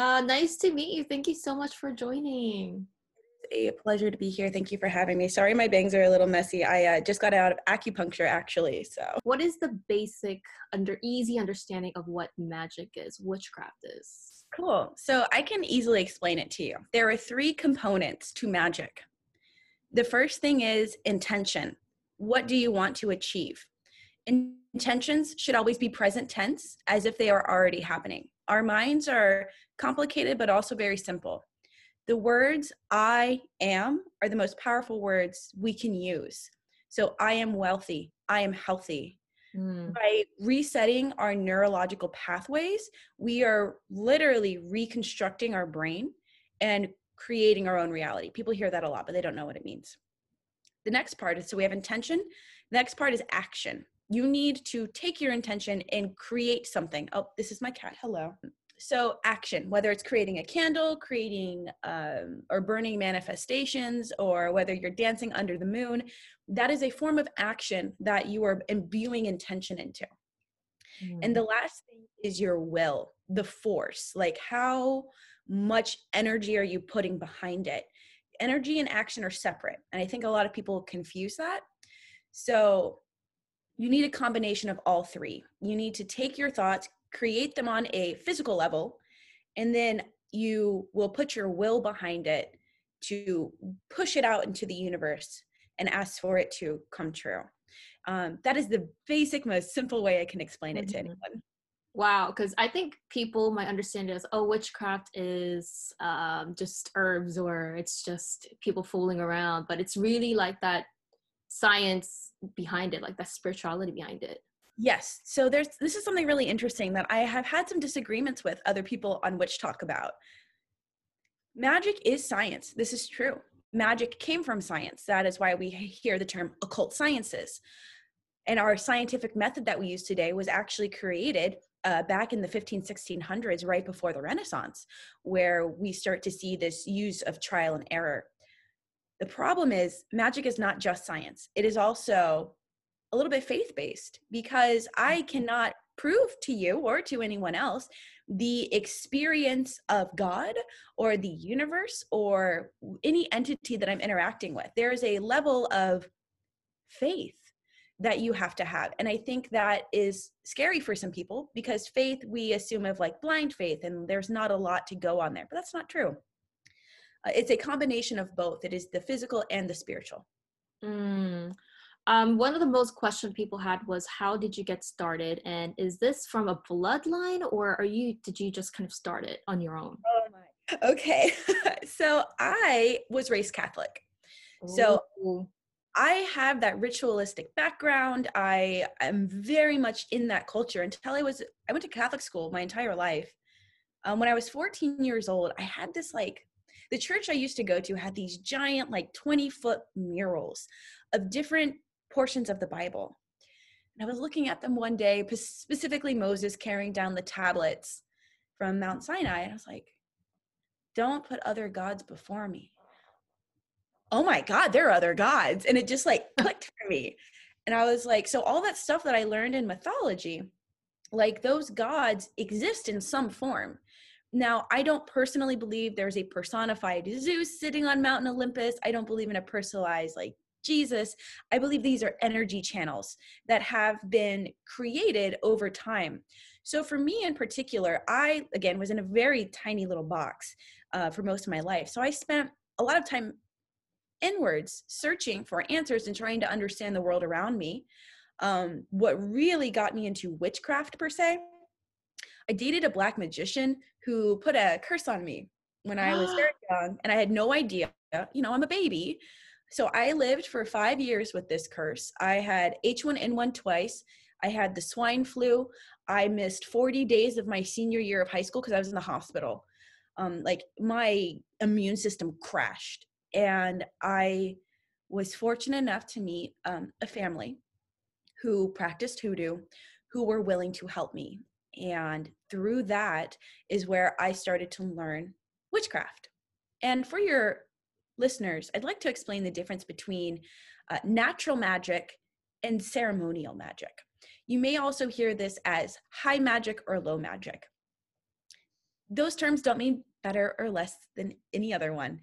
Nice to meet you. Thank you so much for joining. A pleasure to be here. Thank you for having me. Sorry my bangs are a little messy. I just got out of acupuncture, actually. So what is the basic easy understanding of what magic is, witchcraft is? Cool. So I can easily explain it to you. There are three components to magic. The first thing is intention. What do you want to achieve? Intentions should always be present tense, as if they are already happening. Our minds are complicated, but also very simple. The words I am are the most powerful words we can use. So I am wealthy. I am healthy. By resetting our neurological pathways, we are literally reconstructing our brain and creating our own reality. People hear that a lot, but they don't know what it means. The next part is, so we have intention. The next part is action. You need to take your intention and create something. Oh, this is my cat. Hello. So action, whether it's creating a candle, creating or burning manifestations, or whether you're dancing under the moon, that is a form of action that you are imbuing intention into. And the last thing is your will, the force, like how much energy are you putting behind it? Energy and action are separate. And I think a lot of people confuse that. So you need a combination of all three. You need to take your thoughts, create them on a physical level, and then you will put your will behind it to push it out into the universe and ask for it to come true. That is the basic, most simple way I can explain it to anyone. Wow, because I think people might understand it as, oh, witchcraft is just herbs, or it's just people fooling around, but it's really like that science behind it, like that spirituality behind it. Yes. So this is something really interesting that I have had some disagreements with other people on Witch Talk about. Magic is science. This is true. Magic came from science. That is why we hear the term occult sciences. And our scientific method that we use today was actually created back in the 1500s, 1600s, right before the Renaissance, where we start to see this use of trial and error. The problem is magic is not just science. It is also a little bit faith-based, because I cannot prove to you or to anyone else the experience of God or the universe or any entity that I'm interacting with. There is a level of faith that you have to have. And I think that is scary for some people, because faith we assume of like blind faith and there's not a lot to go on there, but that's not true. It's a combination of both. It is the physical and the spiritual. One of the most questions people had was, how did you get started? And is this from a bloodline, or did you just kind of start it on your own? Oh my. Okay. So I was raised Catholic. Ooh. So I have that ritualistic background. I am very much in that culture until I went to Catholic school my entire life. When I was 14 years old, I had this the church I used to go to had these giant 20-foot murals of different portions of the Bible. And I was looking at them one day, specifically Moses carrying down the tablets from Mount Sinai. And I was like, don't put other gods before me. Oh my God, there are other gods. And it just clicked for me. And I was like, so all that stuff that I learned in mythology, those gods exist in some form. Now, I don't personally believe there's a personified Zeus sitting on Mount Olympus. I don't believe in a personalized Jesus. I believe these are energy channels that have been created over time. So for me in particular, I, again, was in a very tiny little box for most of my life. So I spent a lot of time inwards searching for answers and trying to understand the world around me. What really got me into witchcraft per se, I dated a black magician who put a curse on me when I was very young, and I had no idea. I'm a baby. So I lived for 5 years with this curse. I had H1N1 twice. I had the swine flu. I missed 40 days of my senior year of high school because I was in the hospital. My immune system crashed. And I was fortunate enough to meet a family who practiced hoodoo, who were willing to help me. And through that is where I started to learn witchcraft. And for your listeners, I'd like to explain the difference between natural magic and ceremonial magic. You may also hear this as high magic or low magic. Those terms don't mean better or less than any other one,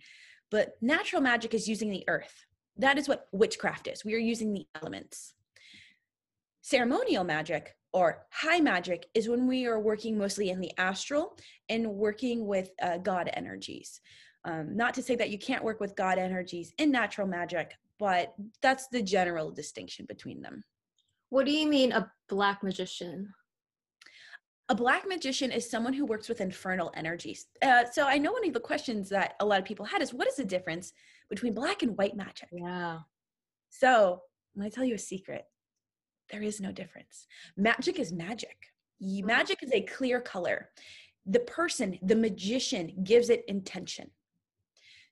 but natural magic is using the earth. That is what witchcraft is. We are using the elements. Ceremonial magic or high magic is when we are working mostly in the astral and working with God energies. Not to say that you can't work with God energies in natural magic, but that's the general distinction between them. What do you mean a black magician? A black magician is someone who works with infernal energies. So I know one of the questions that a lot of people had is, what is the difference between black and white magic? Yeah. So I'm going to tell you a secret. There is no difference. Magic is magic. Magic is a clear color. The person, the magician, gives it intention.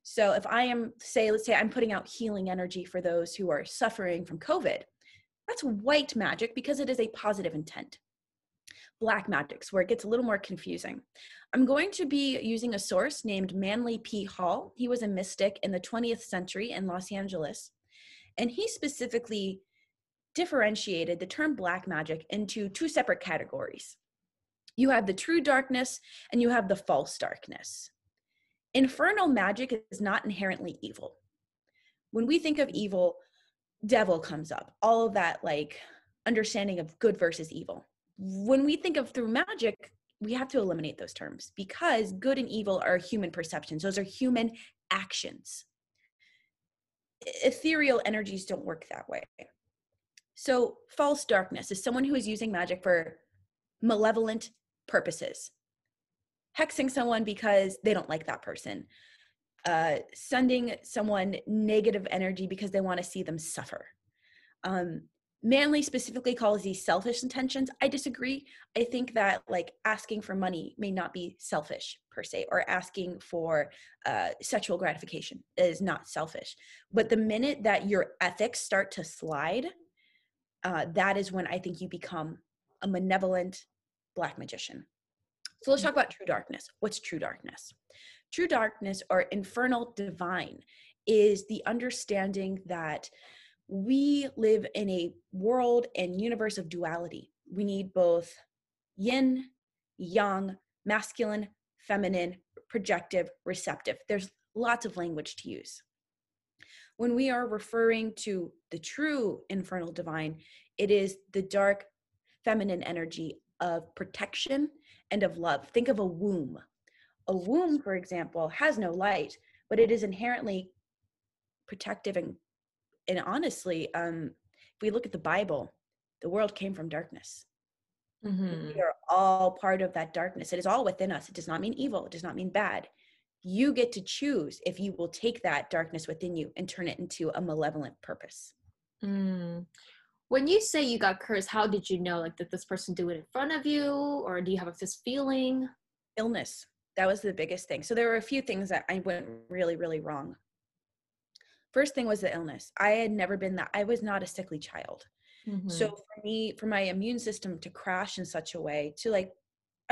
So if I am, let's say I'm putting out healing energy for those who are suffering from COVID, that's white magic because it is a positive intent. Black magic's where it gets a little more confusing. I'm going to be using a source named Manly P. Hall. He was a mystic in the 20th century in Los Angeles. And he specifically differentiated the term black magic into two separate categories. You have the true darkness and you have the false darkness. Infernal magic is not inherently evil. When we think of evil, devil comes up. All of that like understanding of good versus evil. When we think of through magic, we have to eliminate those terms because good and evil are human perceptions. Those are human actions. Ethereal energies don't work that way. So false darkness is someone who is using magic for malevolent purposes. Hexing someone because they don't like that person. Sending someone negative energy because they want to see them suffer. Manly specifically calls these selfish intentions. I disagree. I think that like asking for money may not be selfish per se, or asking for sexual gratification is not selfish. But the minute that your ethics start to slide, that is when I think you become a malevolent black magician. So let's talk about true darkness. What's true darkness? True darkness or infernal divine is the understanding that we live in a world and universe of duality. We need both yin, yang, masculine, feminine, projective, receptive. There's lots of language to use. When we are referring to the true infernal divine, it is the dark feminine energy of protection and of love. Think of a womb. A womb, for example, has no light, but it is inherently protective and honestly, if we look at the Bible, the world came from darkness. Mm-hmm. We are all part of that darkness. It is all within us. It does not mean evil. It does not mean bad. You get to choose if you will take that darkness within you and turn it into a malevolent purpose. Mm. When you say you got cursed, how did you know? Like, did this person do it in front of you? Or do you have this feeling? Illness. That was the biggest thing. So there were a few things that I went really, really wrong. First thing was the illness. I had never been that. I was not a sickly child. Mm-hmm. So for me, for my immune system to crash in such a way to like,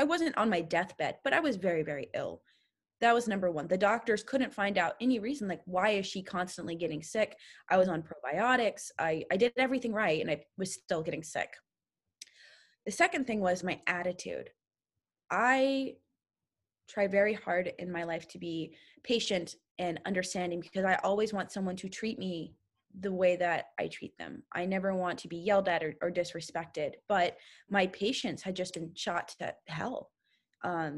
I wasn't on my deathbed, but I was very, very ill. That was number one. The doctors couldn't find out any reason, like why is she constantly getting sick? I was on probiotics. I did everything right and I was still getting sick. The second thing was my attitude. I try very hard in my life to be patient and understanding because I always want someone to treat me the way that I treat them. I never want to be yelled at or disrespected, but my patience had just been shot to hell. A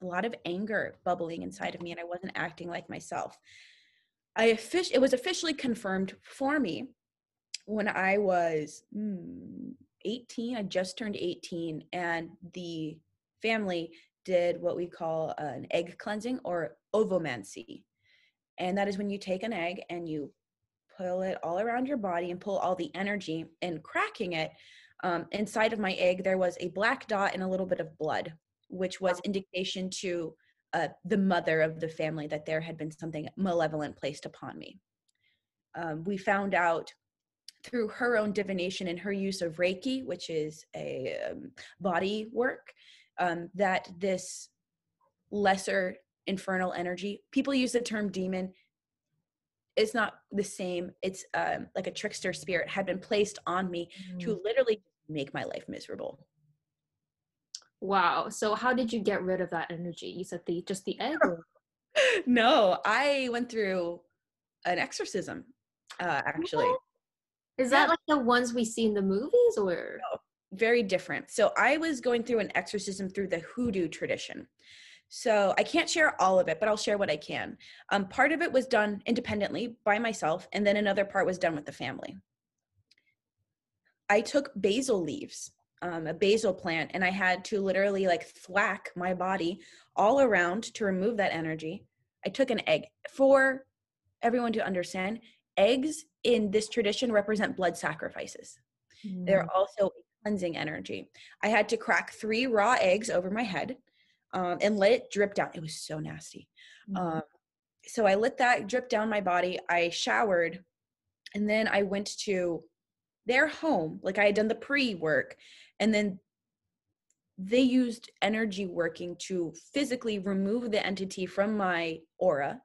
lot of anger bubbling inside of me and I wasn't acting like myself. It was officially confirmed for me when I was 18. I just turned 18 and the family did what we call an egg cleansing or ovomancy. And that is when you take an egg and you pull it all around your body and pull all the energy and cracking it. Inside of my egg, there was a black dot and a little bit of blood, which was indication to the mother of the family that there had been something malevolent placed upon me. We found out through her own divination and her use of Reiki, which is a body work, that this lesser infernal energy, people use the term demon. It's not the same. It's like a trickster spirit had been placed on me to literally make my life miserable. Wow. So how did you get rid of that energy? You said just the egg? No, I went through an exorcism, actually. What? Is that like the ones we see in the movies, or? No, very different. So I was going through an exorcism through the hoodoo tradition. So I can't share all of it, but I'll share what I can. Part of it was done independently by myself, and then another part was done with the family. I took basil leaves, a basil plant, and I had to literally like thwack my body all around to remove that energy. I took an egg. For everyone to understand, eggs in this tradition represent blood sacrifices. Mm. They're also cleansing energy. I had to crack 3 raw eggs over my head and let it drip down. It was so nasty. Mm. So I let that drip down my body. I showered, and then I went to their home. Like, I had done the pre-work, and then they used energy working to physically remove the entity from my aura,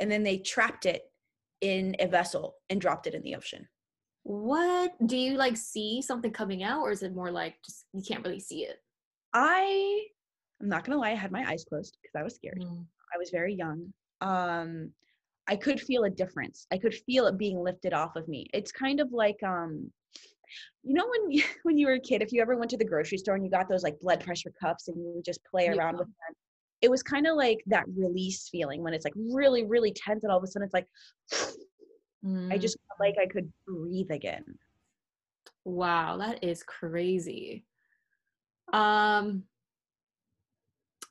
and then they trapped it in a vessel and dropped it in the ocean. What? Do you like see something coming out, or is it more like just you can't really see it? I'm not gonna lie, I had my eyes closed because I was scared. I was very young. I could feel a difference. I could feel it being lifted off of me. It's kind of like, you know, when you were a kid, if you ever went to the grocery store and you got those like blood pressure cuffs and you would just play around with them, it was kind of like that release feeling when it's like really, really tense, and all of a sudden it's like, I just felt like I could breathe again. Wow, that is crazy.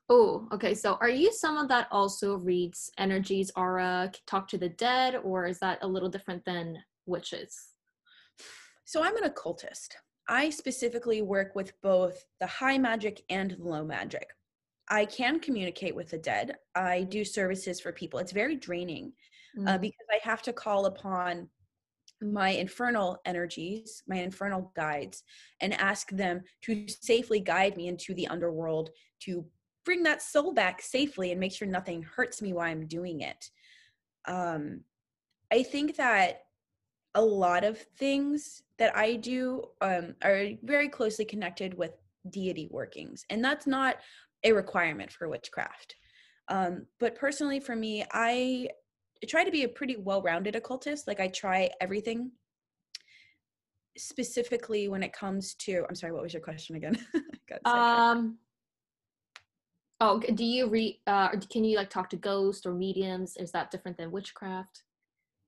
Oh, okay. So are you someone that also reads energies, aura, talk to the dead, or is that a little different than witches? So I'm an occultist. I specifically work with both the high magic and the low magic. I can communicate with the dead. I do services for people. It's very draining because I have to call upon my infernal energies, my infernal guides, and ask them to safely guide me into the underworld to bring that soul back safely and make sure nothing hurts me while I'm doing it. I think that a lot of things that I do are very closely connected with deity workings, and that's not a requirement for witchcraft. But personally for me, I try to be a pretty well-rounded occultist. Like, I try everything. Specifically when it comes to, I'm sorry, what was your question again? Oh, do you read, can you like talk to ghosts or mediums? Is that different than witchcraft?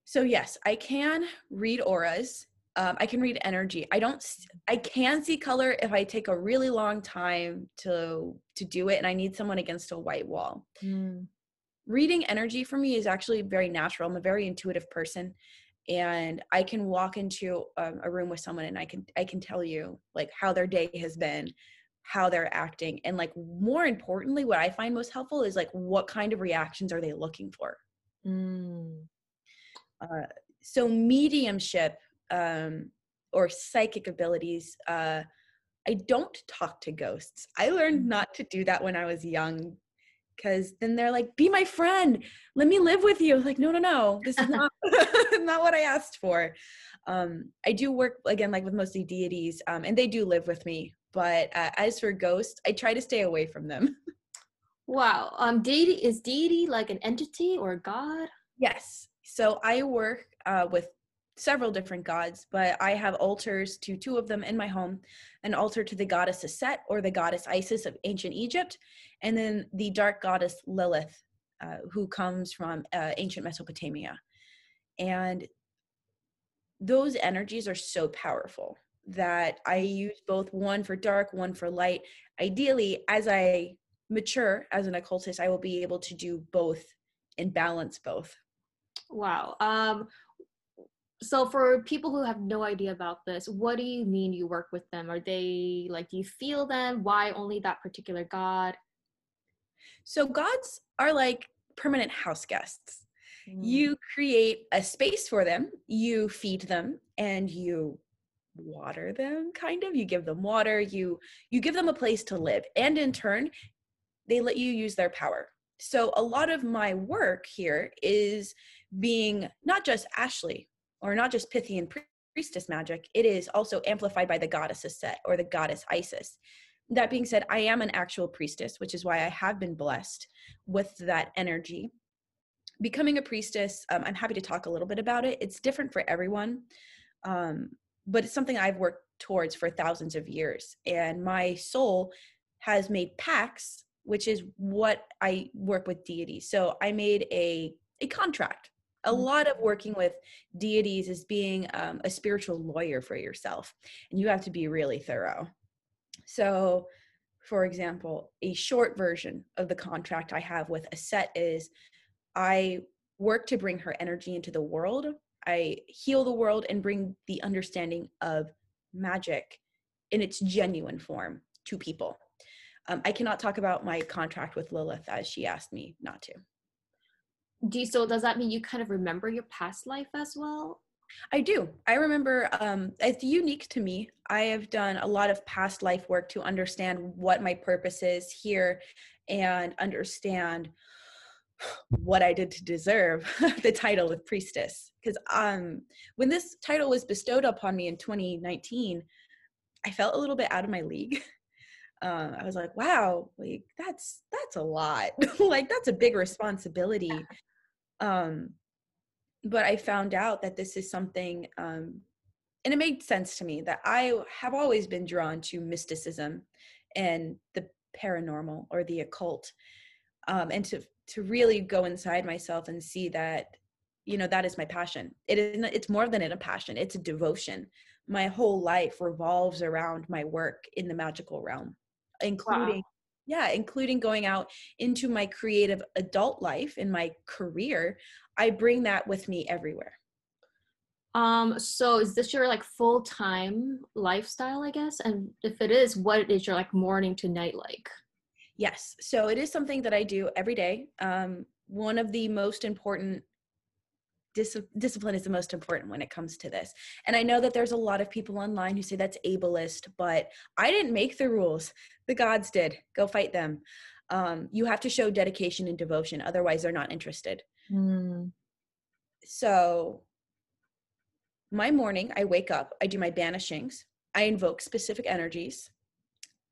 So yes, I can read auras. I can read energy. I can see color if I take a really long time to do it and I need someone against a white wall. Reading energy for me is actually very natural. I'm a very intuitive person, and I can walk into a room with someone and I can tell you like how their day has been, how they're acting, and like more importantly, what I find most helpful is like what kind of reactions are they looking for. So mediumship or psychic abilities, I don't talk to ghosts. I learned not to do that when I was young, because then they're like, be my friend, let me live with you. I was like, no, this is not not what I asked for. I do work again like with mostly deities, and they do live with me. But as for ghosts, I try to stay away from them. Wow. Is deity like an entity or a god? Yes. So I work with several different gods, but I have altars to 2 of them in my home, an altar to the goddess Aset, or the goddess Isis of ancient Egypt, and then the dark goddess Lilith, who comes from ancient Mesopotamia. And those energies are so powerful that I use both, one for dark, one for light. Ideally, as I mature as an occultist, I will be able to do both and balance both. Wow. So for people who have no idea about this, what do you mean you work with them? Are they like, do you feel them? Why only that particular god? So gods are like permanent house guests. You create a space for them, you feed them, and you water them. Kind of, you give them water, you give them a place to live, and in turn they let you use their power. So a lot of my work here is being not just Ashley or not just Pythian priestess magic, it is also amplified by the goddess Aset or the goddess Isis. That being said, I am an actual priestess, which is why I have been blessed with that energy. Becoming a priestess, I'm happy to talk a little bit about it. It's different for everyone, but it's something I've worked towards for thousands of years. And my soul has made pacts, which is what I work with deities. So I made a contract. A lot of working with deities is being a spiritual lawyer for yourself. And you have to be really thorough. So, for example, a short version of the contract I have with Aset is I work to bring her energy into the world. I heal the world and bring the understanding of magic in its genuine form to people. I cannot talk about my contract with Lilith as she asked me not to. So does that mean you kind of remember your past life as well? I do. I remember, it's unique to me. I have done a lot of past life work to understand what my purpose is here and understand what I did to deserve the title of priestess. Because when this title was bestowed upon me in 2019, I felt a little bit out of my league. I was like, wow, like that's a lot. Like, that's a big responsibility. But I found out that this is something, and it made sense to me that I have always been drawn to mysticism and the paranormal or the occult, and to really go inside myself and see that, you know, that is my passion. It is, it's more than a passion, it's a devotion. My whole life revolves around my work in the magical realm, including, including going out into my creative adult life in my career. I bring that with me everywhere. So is this your like full-time lifestyle, I guess? And if it is, what is your like morning to night like? Yes. So it is something that I do every day. One of the most important discipline is the most important when it comes to this. And I know that there's a lot of people online who say that's ableist, but I didn't make the rules. The gods did. Go fight them. You have to show dedication and devotion. Otherwise, they're not interested. Mm. So my morning, I wake up, I do my banishings, I invoke specific energies,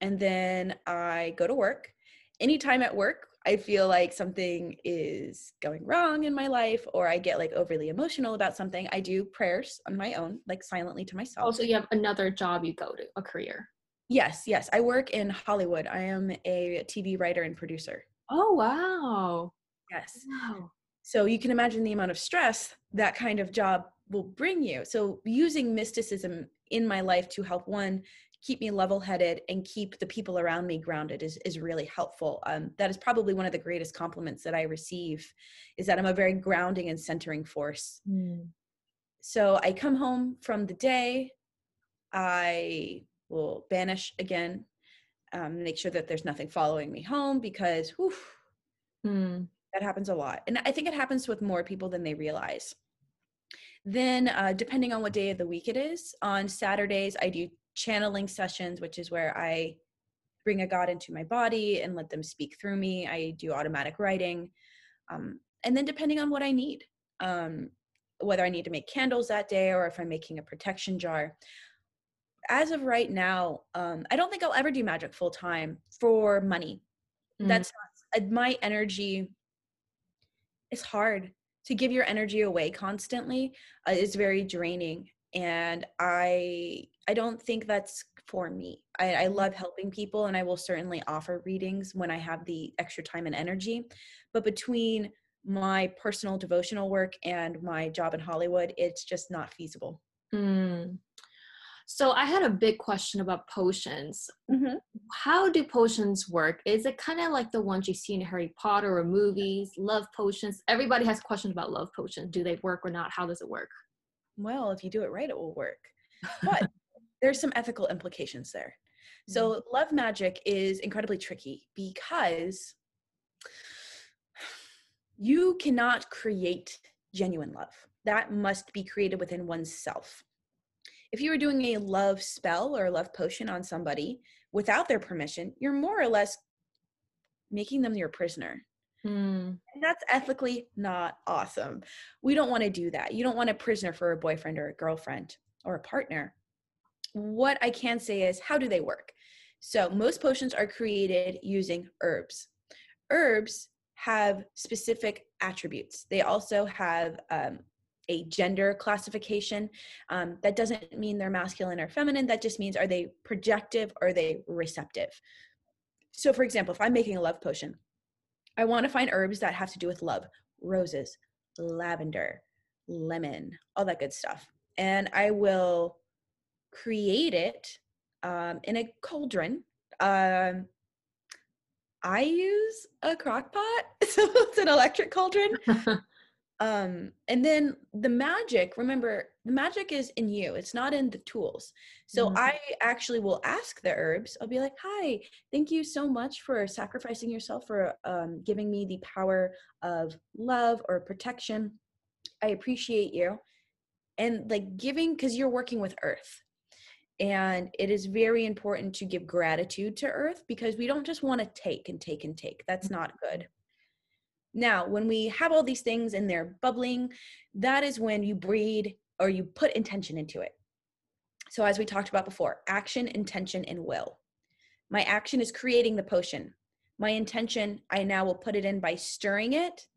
and then I go to work. Anytime at work, I feel like something is going wrong in my life, or I get like overly emotional about something, I do prayers on my own, like silently to myself. Also, you have another job you go to, a career. Yes, yes. I work in Hollywood. I am a TV writer and producer. Oh, wow. Yes. Wow. So you can imagine the amount of stress that kind of job will bring you. So using mysticism in my life to help one, keep me level-headed and keep the people around me grounded is really helpful. That is probably one of the greatest compliments that I receive, is that I'm a very grounding and centering force. Mm. So I come home from the day, I will banish again, make sure that there's nothing following me home, because that happens a lot. And I think it happens with more people than they realize. Then depending on what day of the week it is, on Saturdays I do channeling sessions, which is where I bring a god into my body and let them speak through me. I do automatic writing. And then depending on what I need, whether I need to make candles that day or if I'm making a protection jar. As of right now, I don't think I'll ever do magic full time for money. Mm. That's my energy. It's hard to give your energy away constantly. It's very draining. And I don't think that's for me. I love helping people, and I will certainly offer readings when I have the extra time and energy. But between my personal devotional work and my job in Hollywood, it's just not feasible. Mm. So I had a big question about potions. Mm-hmm. How do potions work? Is it kind of like the ones you see in Harry Potter or movies, love potions? Everybody has questions about love potions. Do they work or not? How does it work? Well, if you do it right, it will work. But there's some ethical implications there. So love magic is incredibly tricky because you cannot create genuine love. That must be created within oneself. If you were doing a love spell or a love potion on somebody without their permission, you're more or less making them your prisoner. Mm. And that's ethically not awesome. We don't want to do that. You don't want a prisoner for a boyfriend or a girlfriend or a partner. What I can say is, how do they work? So most potions are created using herbs. Herbs have specific attributes. They also have a gender classification. That doesn't mean they're masculine or feminine. That just means, are they projective or are they receptive? So for example, if I'm making a love potion, I want to find herbs that have to do with love. Roses, lavender, lemon, all that good stuff. And I will create it in a cauldron. I use a crock pot, so it's an electric cauldron. And then the magic, remember, the magic is in you. It's not in the tools. So I actually will ask the herbs. I'll be like, hi, thank you so much for sacrificing yourself, for giving me the power of love or protection. I appreciate you. And like giving, because you're working with earth. And it is very important to give gratitude to earth, because we don't just want to take and take and take. That's not good. Now, when we have all these things and they're bubbling, that is when you breathe or you put intention into it. So as we talked about before, action, intention, and will. My action is creating the potion. My intention, I now will put it in by stirring it.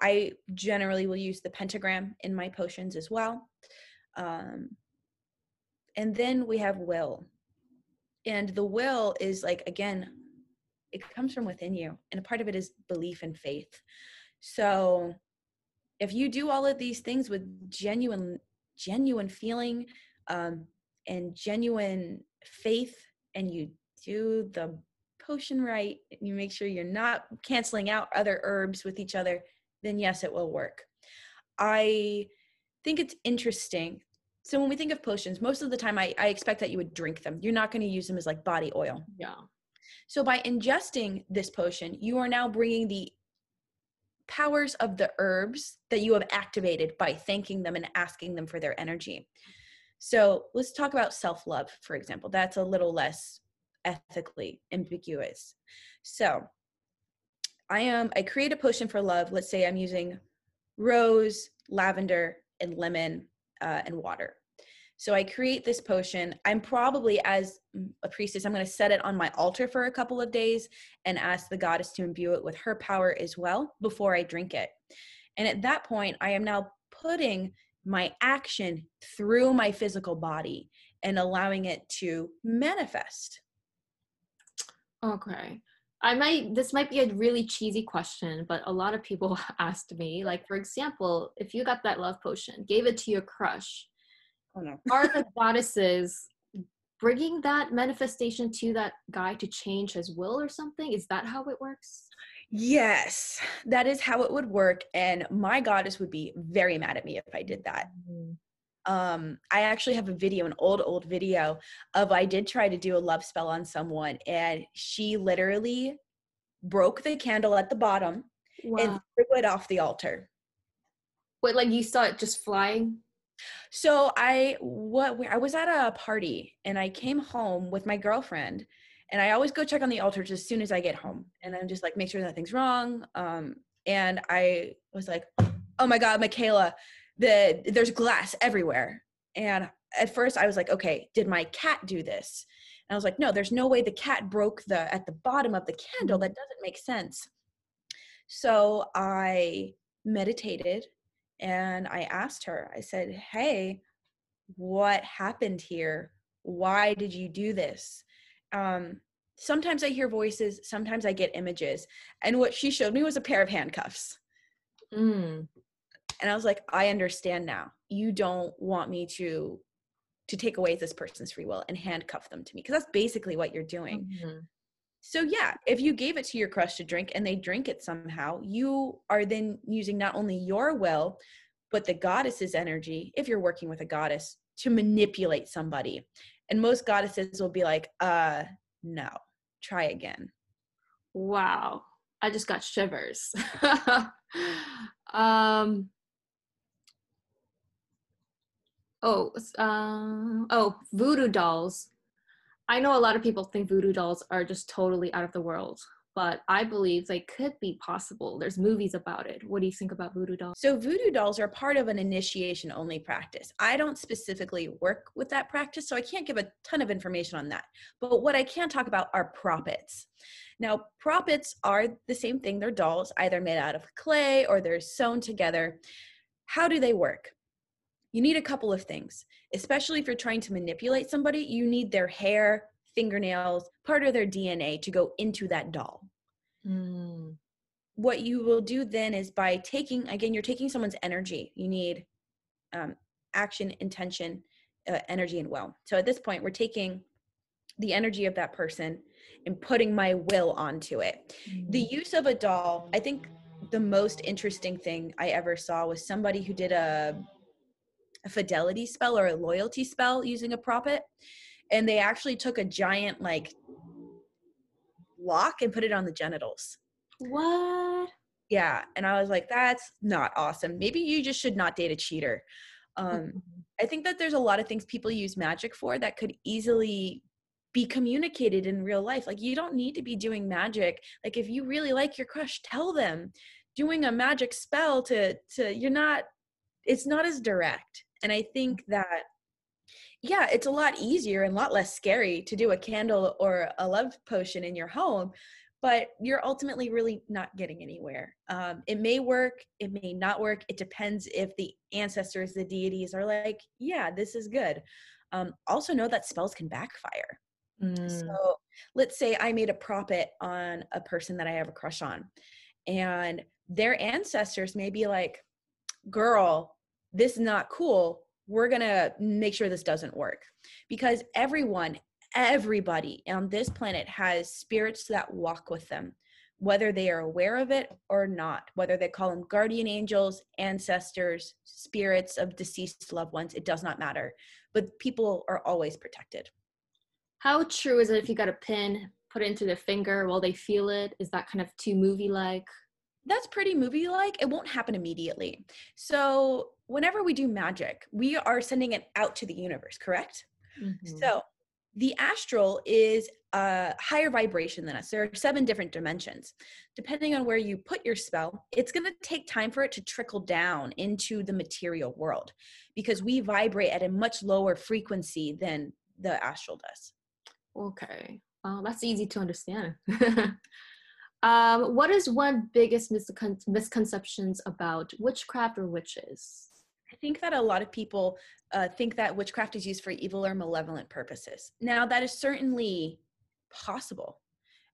I generally will use the pentagram in my potions as well. And then we have will. And the will is like, again, it comes from within you. And a part of it is belief and faith. So if you do all of these things with genuine feeling and genuine faith, and you do the potion right, you make sure you're not canceling out other herbs with each other, then yes, it will work. I think it's interesting. So when we think of potions, most of the time I expect that you would drink them. You're not going to use them as like body oil. Yeah. So by ingesting this potion, you are now bringing the powers of the herbs that you have activated by thanking them and asking them for their energy. So let's talk about self-love, for example. That's a little less ethically ambiguous. So I create a potion for love. Let's say I'm using rose, lavender, and lemon and water. So I create this potion. I'm probably, as a priestess, I'm going to set it on my altar for a couple of days and ask the goddess to imbue it with her power as well before I drink it. And at that point, I am now putting my action through my physical body and allowing it to manifest. Okay. This might be a really cheesy question, but a lot of people asked me, like, for example, if you got that love potion, gave it to your crush, are the goddesses bringing that manifestation to that guy to change his will or something? Is that how it works? Yes, that is how it would work. And my goddess would be very mad at me if I did that. I actually have a video, an old video of, I did try to do a love spell on someone, and she literally broke the candle at the bottom and threw it off the altar. What, like you saw it just flying? So I was at a party and I came home with my girlfriend, and I always go check on the altar just as soon as I get home. And I'm just like, make sure nothing's wrong. And I was like, oh my God, Michaela, there's glass everywhere. And at first I was like, okay, did my cat do this? And I was like, no, there's no way the cat broke at the bottom of the candle. That doesn't make sense. So I meditated. And I asked her, I said, hey, what happened here? Why did you do this? Sometimes I hear voices, sometimes I get images. And what she showed me was a pair of handcuffs. And I was like, I understand now. You don't want me to take away this person's free will and handcuff them to me, because that's basically what you're doing. So yeah, if you gave it to your crush to drink and they drink it somehow, you are then using not only your will, but the goddess's energy, if you're working with a goddess, to manipulate somebody. And most goddesses will be like, no, try again. Wow. I just got shivers. Voodoo dolls. I know a lot of people think voodoo dolls are just totally out of the world, but I believe they could be possible. There's movies about it. What do you think about voodoo dolls? So voodoo dolls are part of an initiation only practice. I don't specifically work with that practice, so I can't give a ton of information on that. But what I can talk about are proppets. Now, proppets are the same thing. They're dolls, either made out of clay or they're sewn together. How do they work? You need a couple of things, especially if you're trying to manipulate somebody. You need their hair, fingernails, part of their DNA to go into that doll. Mm. What you will do then is by taking, again, you're taking someone's energy. You need action, intention, energy, and will. So at this point, we're taking the energy of that person and putting my will onto it. Mm. The use of a doll, I think the most interesting thing I ever saw was somebody who did a fidelity spell or a loyalty spell using a proppet. And they actually took a giant like lock and put it on the genitals. What? Yeah. And I was like, that's not awesome. Maybe you just should not date a cheater. I think that there's a lot of things people use magic for that could easily be communicated in real life. Like, you don't need to be doing magic. Like, if you really like your crush, tell them. Doing a magic spell to you're not, it's not as direct. And I think that, yeah, it's a lot easier and a lot less scary to do a candle or a love potion in your home, but you're ultimately really not getting anywhere. It may work, it may not work. It depends if the ancestors, the deities are like, yeah, this is good. Also know that spells can backfire. Mm. So let's say I made a proppet on a person that I have a crush on, and their ancestors may be like, girl, this is not cool. We're going to make sure this doesn't work, because everybody on this planet has spirits that walk with them, whether they are aware of it or not, whether they call them guardian angels, ancestors, spirits of deceased loved ones. It does not matter, but people are always protected. How true is it if you got a pin put into their finger while they feel it? Is that kind of too movie-like? That's pretty movie-like. It won't happen immediately. So whenever we do magic, we are sending it out to the universe, correct? Mm-hmm. So the astral is a higher vibration than us. There are 7 different dimensions. Depending on where you put your spell, it's going to take time for it to trickle down into the material world, because we vibrate at a much lower frequency than the astral does. Okay. Well, that's easy to understand. What is one biggest misconceptions about witchcraft or witches? I think that a lot of people think that witchcraft is used for evil or malevolent purposes. Now, that is certainly possible.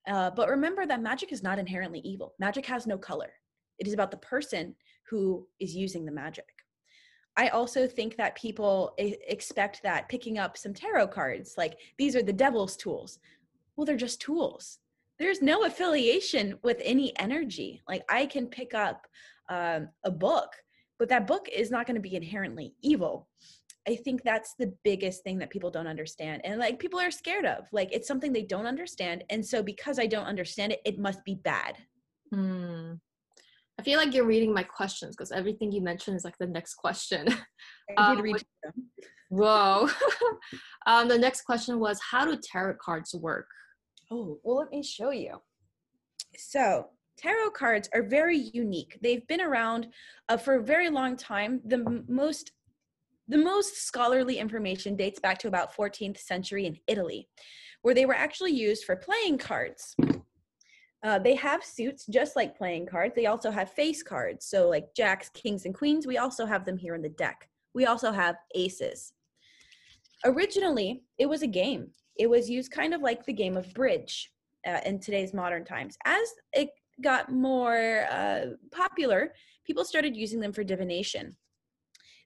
But remember that magic is not inherently evil. Magic has no color. It is about the person who is using the magic. I also think that people expect that picking up some tarot cards, like, these are the devil's tools. Well, they're just tools. There's no affiliation with any energy. Like, I can pick up a book, but that book is not going to be inherently evil. I think that's the biggest thing that people don't understand. And like, people are scared of, like, it's something they don't understand. And so because I don't understand it, it must be bad. Mm. I feel like you're reading my questions, because everything you mentioned is like the next question. I did read them. Whoa. The next question was, how do tarot cards work? Oh, well, let me show you. So tarot cards are very unique. They've been around for a very long time. The most scholarly information dates back to about 14th century in Italy, where they were actually used for playing cards. They have suits just like playing cards. They also have face cards. So like jacks, kings, and queens, we also have them here in the deck. We also have aces. Originally, it was a game. It was used kind of like the game of bridge in today's modern times. As it got more popular, people started using them for divination.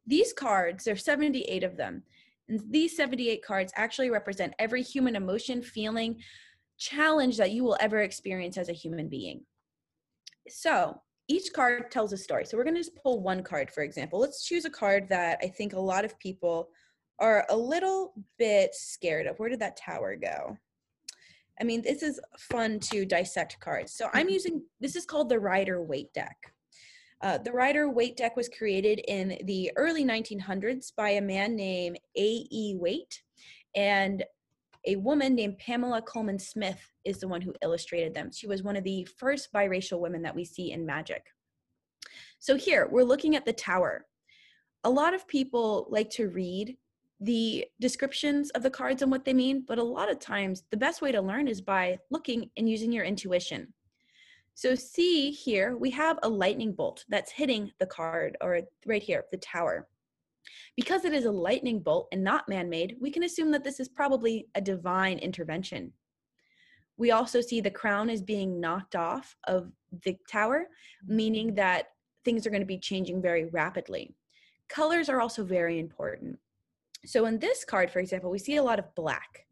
These cards, there are 78 of them. And these 78 cards actually represent every human emotion, feeling, challenge that you will ever experience as a human being. So each card tells a story. So we're going to just pull one card, for example. Let's choose a card that I think a lot of people are a little bit scared of. Where did that tower go? I mean, this is fun to dissect cards. So I'm using, this is called the Rider Waite Deck. The Rider Waite Deck was created in the early 1900s by a man named A.E. Waite. And A woman named Pamela Coleman Smith is the one who illustrated them. She was one of the first biracial women that we see in magic. So here, we're looking at the tower. A lot of people like to read the descriptions of the cards and what they mean, but a lot of times the best way to learn is by looking and using your intuition. So see here, we have a lightning bolt that's hitting the card, or right here, the tower. Because it is a lightning bolt and not man-made, we can assume that this is probably a divine intervention. We also see the crown is being knocked off of the tower, meaning that things are going to be changing very rapidly. Colors are also very important. So in this card, for example, we see a lot of black.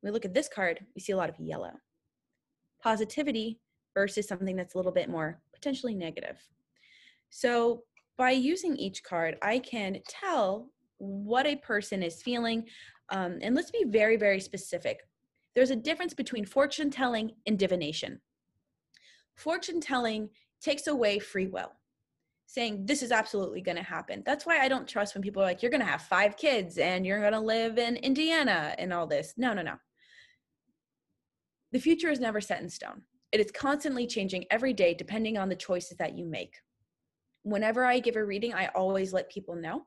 When we look at this card, we see a lot of yellow. Positivity versus something that's a little bit more potentially negative. So by using each card, I can tell what a person is feeling. And let's be very, very specific. There's a difference between fortune telling and divination. Fortune telling takes away free will, saying this is absolutely going to happen. That's why I don't trust when people are like, you're going to have 5 kids and you're going to live in Indiana and all this. No, no, no. The future is never set in stone. It is constantly changing every day, depending on the choices that you make. Whenever I give a reading, I always let people know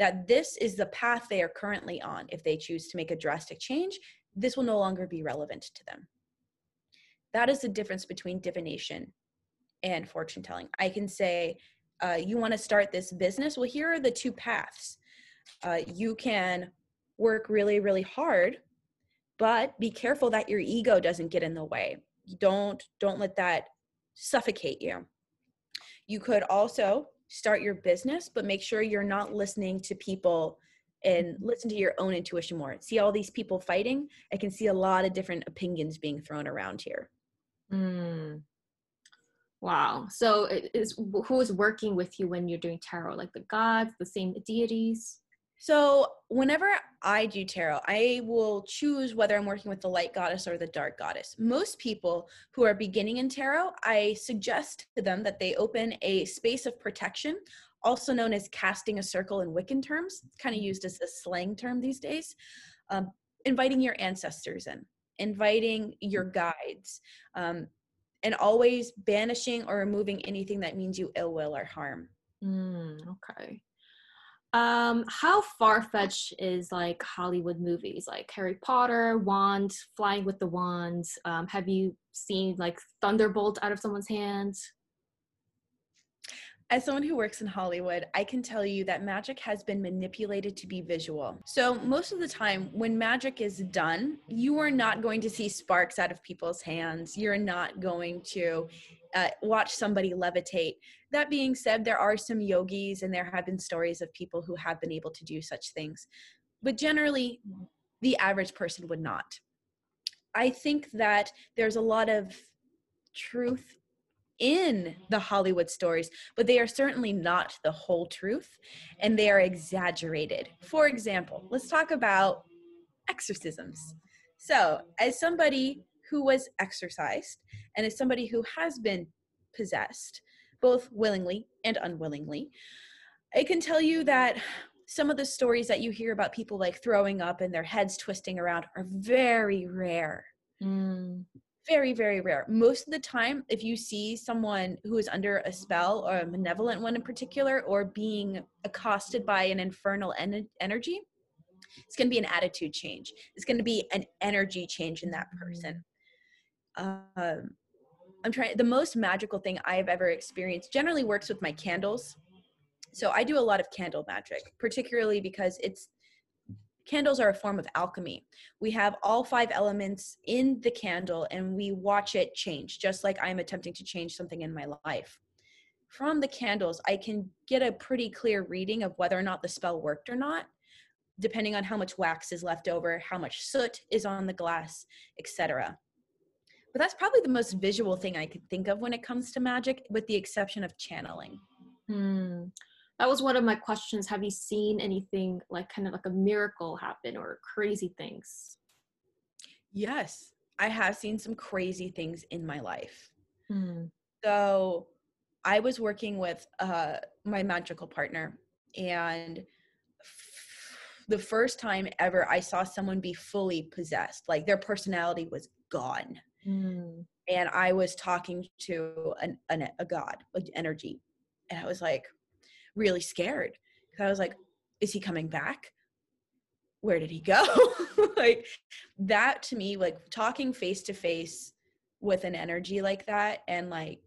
that this is the path they are currently on. If they choose to make a drastic change, this will no longer be relevant to them. That is the difference between divination and fortune telling. I can say, you want to start this business? Well, here are the 2 paths. You can work really, really hard, but be careful that your ego doesn't get in the way. Don't let that suffocate you. You could also start your business, but make sure you're not listening to people and listen to your own intuition more. See all these people fighting? I can see a lot of different opinions being thrown around here. Mm. Wow. So who is working with you when you're doing tarot? Like the gods, the same deities? So whenever I do tarot, I will choose whether I'm working with the light goddess or the dark goddess. Most people who are beginning in tarot, I suggest to them that they open a space of protection, also known as casting a circle in Wiccan terms. It's kind of used as a slang term these days. Inviting your ancestors in, inviting your guides, and always banishing or removing anything that means you ill will or harm. Mm, okay. How far-fetched is like Hollywood movies, like Harry Potter, wand, flying with the wand? Have you seen like thunderbolt out of someone's hand? As someone who works in Hollywood, I can tell you that magic has been manipulated to be visual. So most of the time when magic is done, you are not going to see sparks out of people's hands. You're not going to watch somebody levitate. That being said, there are some yogis and there have been stories of people who have been able to do such things. But generally, the average person would not. I think that there's a lot of truth in the Hollywood stories, but they are certainly not the whole truth, and they are exaggerated. For example, let's talk about exorcisms. So as somebody who was exorcised and as somebody who has been possessed, both willingly and unwillingly, I can tell you that some of the stories that you hear about people like throwing up and their heads twisting around are very rare. Mm. Very, very rare. Most of the time, if you see someone who is under a spell, or a malevolent one in particular, or being accosted by an infernal energy, it's going to be an attitude change. It's going to be an energy change in that person. The most magical thing I've ever experienced generally works with my candles. So I do a lot of candle magic, particularly because candles are a form of alchemy. We have all 5 elements in the candle and we watch it change, just like I'm attempting to change something in my life. From the candles, I can get a pretty clear reading of whether or not the spell worked or not, depending on how much wax is left over, how much soot is on the glass, etc. But that's probably the most visual thing I could think of when it comes to magic, with the exception of channeling. Hmm. That was one of my questions. Have you seen anything like kind of like a miracle happen or crazy things? Yes, I have seen some crazy things in my life. Mm. So I was working with my magical partner, and the first time ever I saw someone be fully possessed, like their personality was gone. And I was talking to a god, like energy. And I was like really scared because I was like, is he coming back? Where did he go? Like that to me, like talking face to face with an energy like that, and like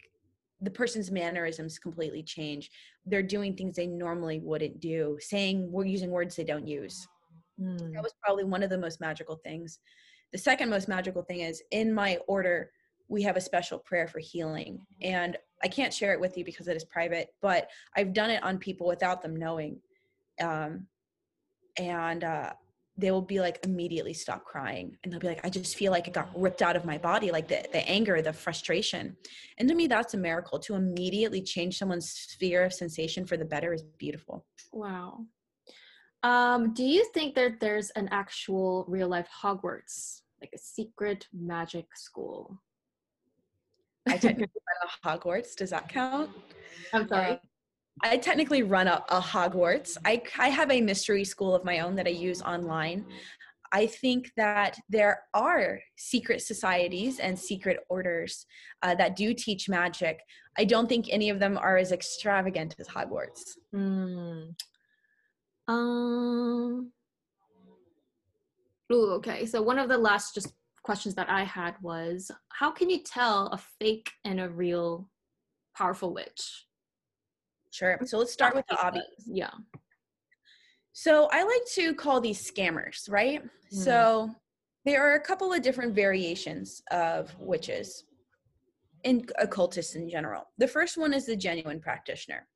the person's mannerisms completely change. They're doing things they normally wouldn't do, saying, we're using words they don't use. That was probably one of the most magical things. The second most magical thing is in my order, we have a special prayer for healing. And I can't share it with you because it is private, but I've done it on people without them knowing. They will be like, immediately stop crying. And they'll be like, I just feel like it got ripped out of my body, like the anger, the frustration. And to me, that's a miracle. To immediately change someone's sphere of sensation for the better is beautiful. Wow. Do you think that there's an actual real life Hogwarts, like a secret magic school? I technically run a Hogwarts. Does that count? I'm sorry. I technically run a Hogwarts. I have a mystery school of my own that I use online. I think that there are secret societies and secret orders that do teach magic. I don't think any of them are as extravagant as Hogwarts. Okay, so one of the last just questions that I had was, how can you tell a fake and a real powerful witch? Sure. So let's start with the obvious. Yeah. So I like to call these scammers, right? So there are a couple of different variations of witches and occultists in general. The first one is the genuine practitioner.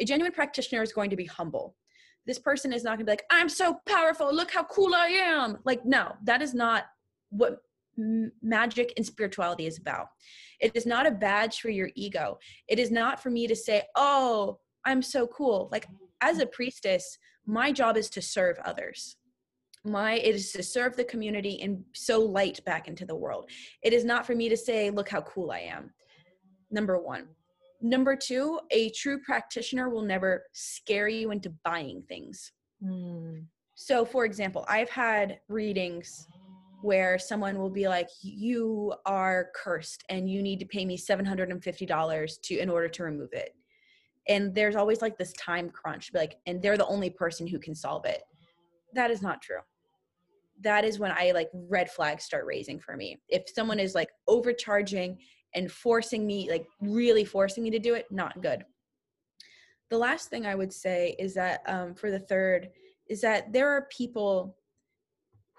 A genuine practitioner is going to be humble. This person is not going to be like, I'm so powerful. Look how cool I am. Like, no, that is not what magic and spirituality is about. It is not a badge for your ego. It is not for me to say, oh, I'm so cool. Like as a priestess, my job is to serve others. It is to serve the community and sow light back into the world. It is not for me to say, look how cool I am. Number one. Number two, a true practitioner will never scare you into buying things. So for example, I've had readings where someone will be like, you are cursed and you need to pay me $750 in order to remove it. And there's always like this time crunch, like, and they're the only person who can solve it. That is not true. That is when I like red flags start raising for me. If someone is like overcharging and forcing me, like really forcing me to do it, not good. The last thing I would say is that for the third is that there are people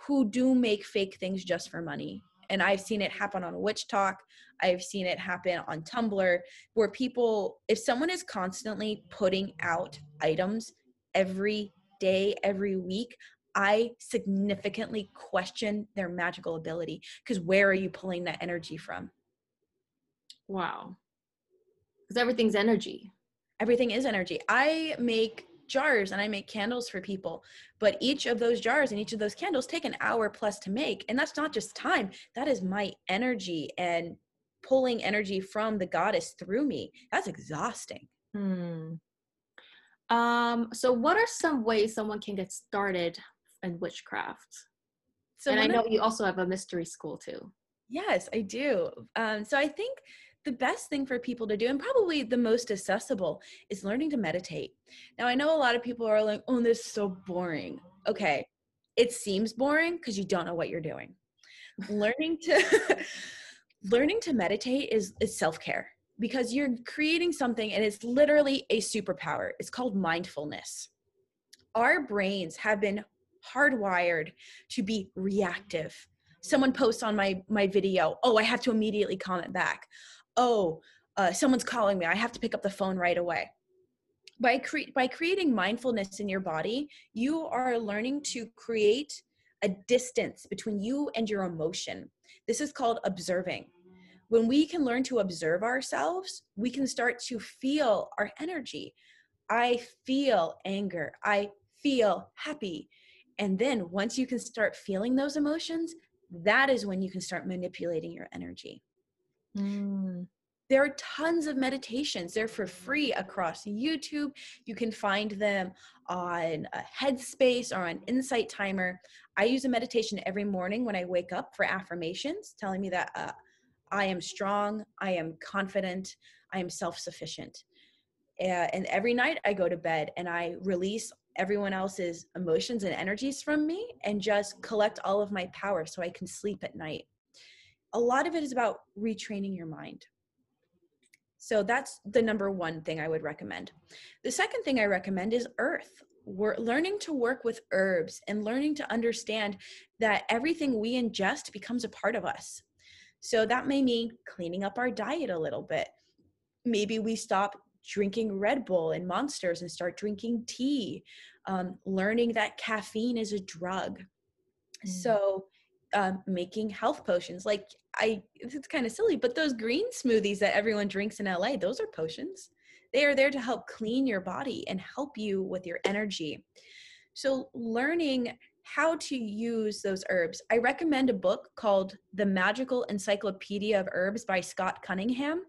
who do make fake things just for money. And I've seen it happen on Witch Talk. I've seen it happen on Tumblr, where people, if someone is constantly putting out items every day, every week, I significantly question their magical ability, because where are you pulling that energy from? Wow. Because everything's energy. Everything is energy. I make jars and I make candles for people, but each of those jars and each of those candles take an hour plus to make. And that's not just time. That is my energy and pulling energy from the goddess through me. That's exhausting. So what are some ways someone can get started in witchcraft? So and I know you also have a mystery school too. Yes, I do. So I think the best thing for people to do, and probably the most accessible, is learning to meditate. Now, I know a lot of people are like, oh, this is so boring. Okay. It seems boring because you don't know what you're doing. Learning to meditate is self-care, because you're creating something and it's literally a superpower. It's called mindfulness. Our brains have been hardwired to be reactive. Someone posts on my video, oh, I have to immediately comment back. Oh, someone's calling me. I have to pick up the phone right away. By creating mindfulness in your body, you are learning to create a distance between you and your emotion. This is called observing. When we can learn to observe ourselves, we can start to feel our energy. I feel anger. I feel happy. And then once you can start feeling those emotions, that is when you can start manipulating your energy. There are tons of meditations. They're for free across YouTube. You can find them on Headspace or on Insight Timer. I use a meditation every morning when I wake up for affirmations, telling me that I am strong, I am confident, I am self-sufficient. And every night I go to bed and I release everyone else's emotions and energies from me and just collect all of my power so I can sleep at night. A lot of it is about retraining your mind. So that's the number one thing I would recommend. The second thing I recommend is earth. We're learning to work with herbs and learning to understand that everything we ingest becomes a part of us. So that may mean cleaning up our diet a little bit. Maybe we stop drinking Red Bull and Monsters and start drinking tea, learning that caffeine is a drug. So making health potions, like it's kind of silly, but those green smoothies that everyone drinks in LA, those are potions. They are there to help clean your body and help you with your energy. So learning how to use those herbs. I recommend a book called The Magical Encyclopedia of Herbs by Scott Cunningham.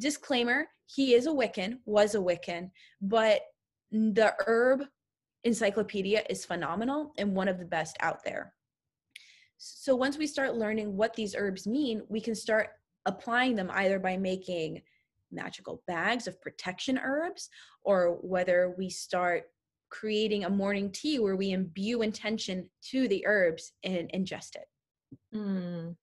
Disclaimer, he is a Wiccan, was a Wiccan, but the herb encyclopedia is phenomenal and one of the best out there. So once we start learning what these herbs mean, we can start applying them either by making magical bags of protection herbs, or whether we start creating a morning tea where we imbue intention to the herbs and ingest it. When,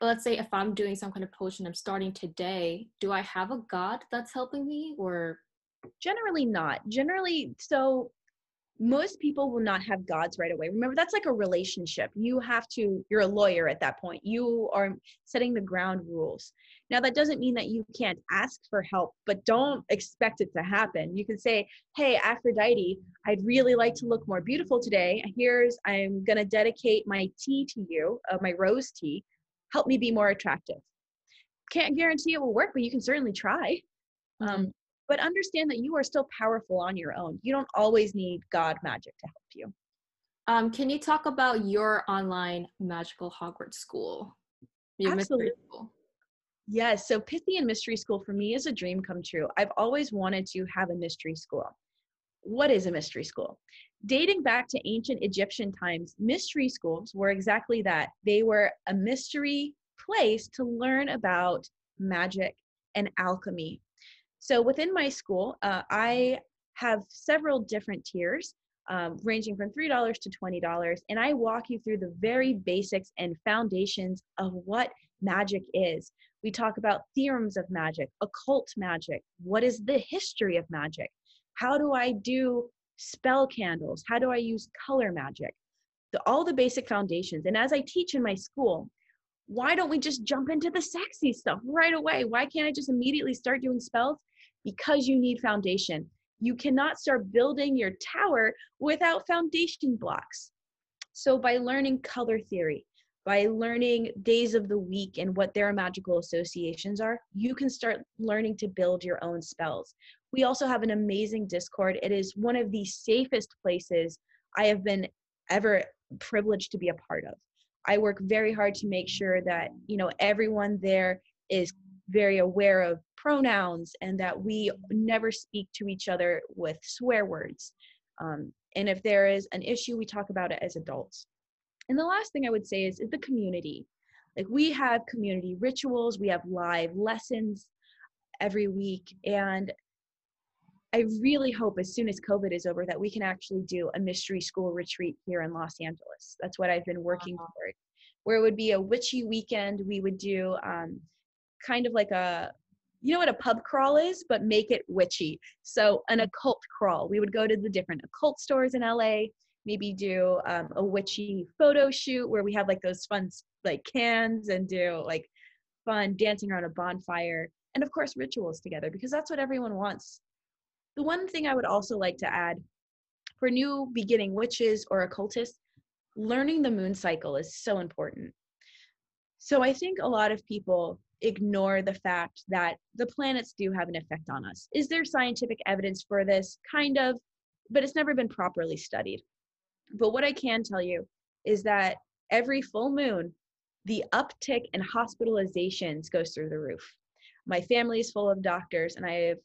let's say if I'm doing some kind of potion, I'm starting today, do I have a god that's helping me, or? Generally not. Generally, so most people will not have gods right away. Remember, that's like a relationship. You have to, you're a lawyer at that point. You are setting the ground rules. Now that doesn't mean that you can't ask for help, but don't expect it to happen. You can say, hey, Aphrodite, I'd really like to look more beautiful today. Here's, I'm going to dedicate my tea to you, my rose tea. Help me be more attractive. Can't guarantee it will work, but you can certainly try. But understand that you are still powerful on your own. You don't always need god magic to help you. Can you talk about your online magical Hogwarts school? Absolutely. Mystery school. Yes. So Pythian Mystery School for me is a dream come true. I've always wanted to have a mystery school. What is a mystery school? Dating back to ancient Egyptian times, mystery schools were exactly that. They were a mystery place to learn about magic and alchemy. So within my school, I have several different tiers, ranging from $3 to $20, and I walk you through the very basics and foundations of what magic is. We talk about theorems of magic, occult magic, what is the history of magic, how do I do spell candles, how do I use color magic, all the basic foundations. And as I teach in my school, why don't we just jump into the sexy stuff right away? Why can't I just immediately start doing spells? Because you need foundation. You cannot start building your tower without foundation blocks. So by learning color theory, by learning days of the week and what their magical associations are, you can start learning to build your own spells. We also have an amazing Discord. It is one of the safest places I have been ever privileged to be a part of. I work very hard to make sure that, you know, everyone there is very aware of pronouns and that we never speak to each other with swear words. And if there is an issue, we talk about it as adults. And the last thing I would say is the community. Like, we have community rituals, we have live lessons every week. And I really hope as soon as COVID is over that we can actually do a mystery school retreat here in Los Angeles. That's what I've been working toward, where it would be a witchy weekend. We would do kind of like a, you know what a pub crawl is, but make it witchy. So an occult crawl. We would go to the different occult stores in LA, maybe do a witchy photo shoot where we have like those fun like cans and do like fun dancing around a bonfire. And of course, rituals together, because that's what everyone wants. The one thing I would also like to add for new beginning witches or occultists, learning the moon cycle is so important. So I think a lot of people ignore the fact that the planets do have an effect on us. Is there scientific evidence for this? Kind of, but it's never been properly studied. But what I can tell you is that every full moon, The uptick in hospitalizations goes through the roof. My family is full of doctors, and I have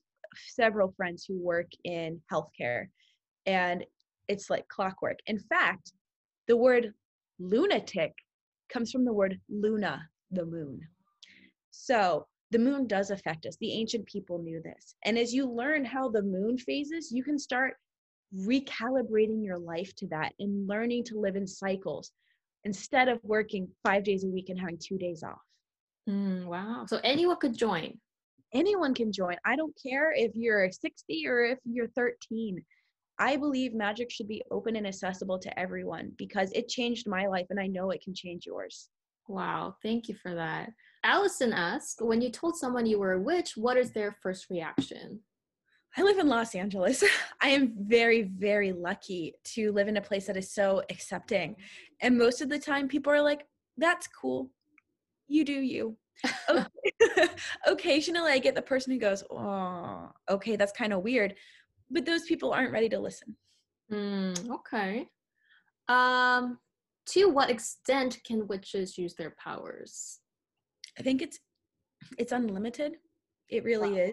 several friends who work in healthcare, and it's like clockwork. In fact, the word lunatic comes from the word luna, the moon. So the moon does affect us. The ancient people knew this. And as you learn how the moon phases, you can start recalibrating your life to that and learning to live in cycles instead of working 5 days a week and having 2 days off. Wow. So anyone could join. Anyone can join. I don't care if you're 60 or if you're 13. I believe magic should be open and accessible to everyone because it changed my life, and I know it can change yours. Wow. Thank you for that. Allison asked, when you told someone you were a witch, what is their first reaction? I live in Los Angeles. I am very, very lucky to live in a place that is so accepting. And most of the time people are like, that's cool. You do you. Occasionally I get the person who goes, oh, okay, that's kind of weird. But those people aren't ready to listen. Okay. To what extent can witches use their powers? I think it's unlimited. It really is.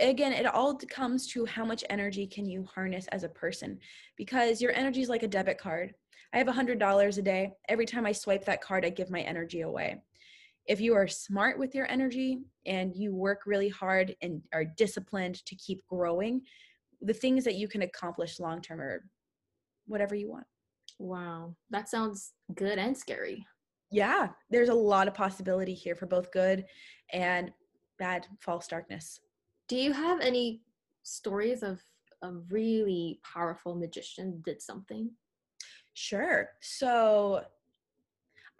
Again, it all comes to how much energy can you harness as a person, because your energy is like a debit card. I have $100 a day. Every time I swipe that card, I give my energy away. If you are smart with your energy and you work really hard and are disciplined to keep growing, the things that you can accomplish long-term are whatever you want. Wow. That sounds good and scary. Yeah. There's a lot of possibility here for both good and bad, false darkness. Do you have any stories of a really powerful magician did something? Sure. So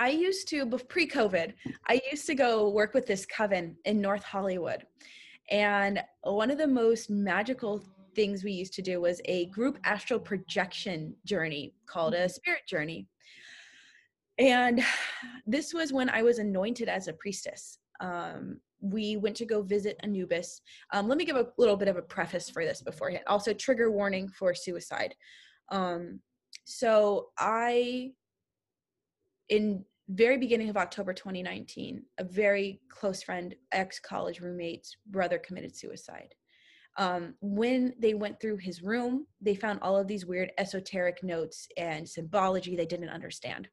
I used to, pre-COVID, I used to go work with this coven in North Hollywood. And one of the most magical things we used to do was a group astral projection journey called a spirit journey. And this was when I was anointed as a priestess. We went to go visit Anubis. Let me give a little bit of a preface for this beforehand. Also, trigger warning for suicide. So I, in very beginning of October 2019, a very close friend, ex-college roommate's brother committed suicide. When they went through his room, they found all of these weird esoteric notes and symbology they didn't understand.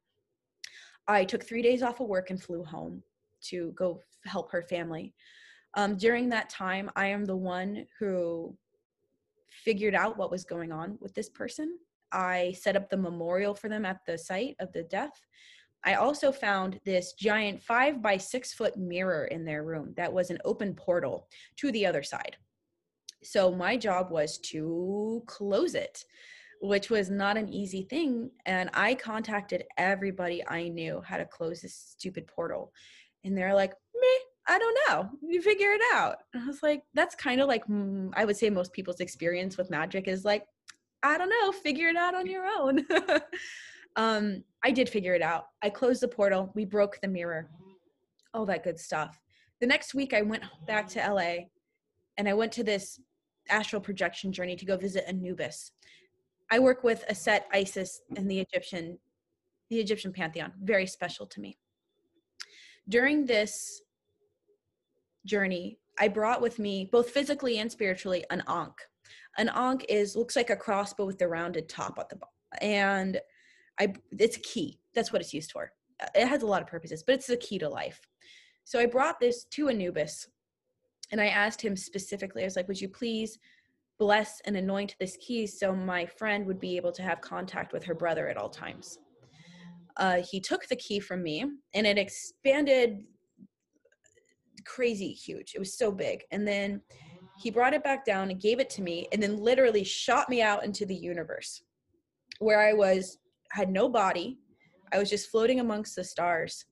I took 3 days off of work and flew home to go help her family. During that time, I am the one who figured out what was going on with this person. I set up the memorial for them at the site of the death. I also found this giant 5 by 6 foot mirror in their room that was an open portal to the other side. So my job was to close it, which was not an easy thing. And I contacted everybody I knew how to close this stupid portal. And they're like, I don't know. You figure it out. And I was like, that's kind of like, I would say most people's experience with magic is like, I don't know, figure it out on your own. I did figure it out. I closed the portal. We broke the mirror, all that good stuff. The next week I went back to LA and I went to this astral projection journey to go visit Anubis. I work with Aset, Isis, and the Egyptian pantheon, very special to me. During this journey, I brought with me, both physically and spiritually, an ankh. An ankh looks like a cross, but with the rounded top at the bottom. And it's a key. That's what it's used for. It has a lot of purposes, but it's the key to life. So I brought this to Anubis, and I asked him specifically, I was like, would you please bless and anoint this key so my friend would be able to have contact with her brother at all times? He took the key from me, and it expanded crazy huge. It was so big. And then he brought it back down and gave it to me, and then literally shot me out into the universe where I had no body. I was just floating amongst the stars.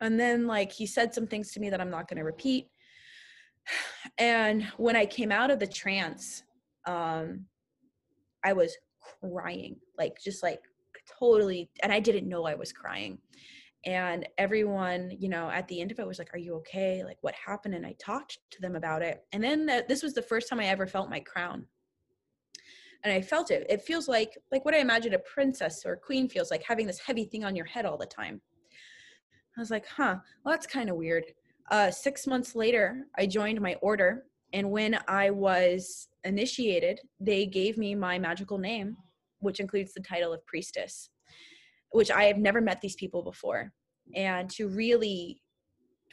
And then he said some things to me that I'm not going to repeat. And when I came out of the trance, I was crying, totally, and I didn't know I was crying. And everyone, at the end of it was like, are you okay? What happened? And I talked to them about it. And then this was the first time I ever felt my crown. And I felt it. It feels like what I imagine a princess or a queen feels like, having this heavy thing on your head all the time. I was like, huh, well, that's kind of weird. 6 months later, I joined my order. And when I was initiated, they gave me my magical name, which includes the title of priestess, which I have never met these people before. And to really,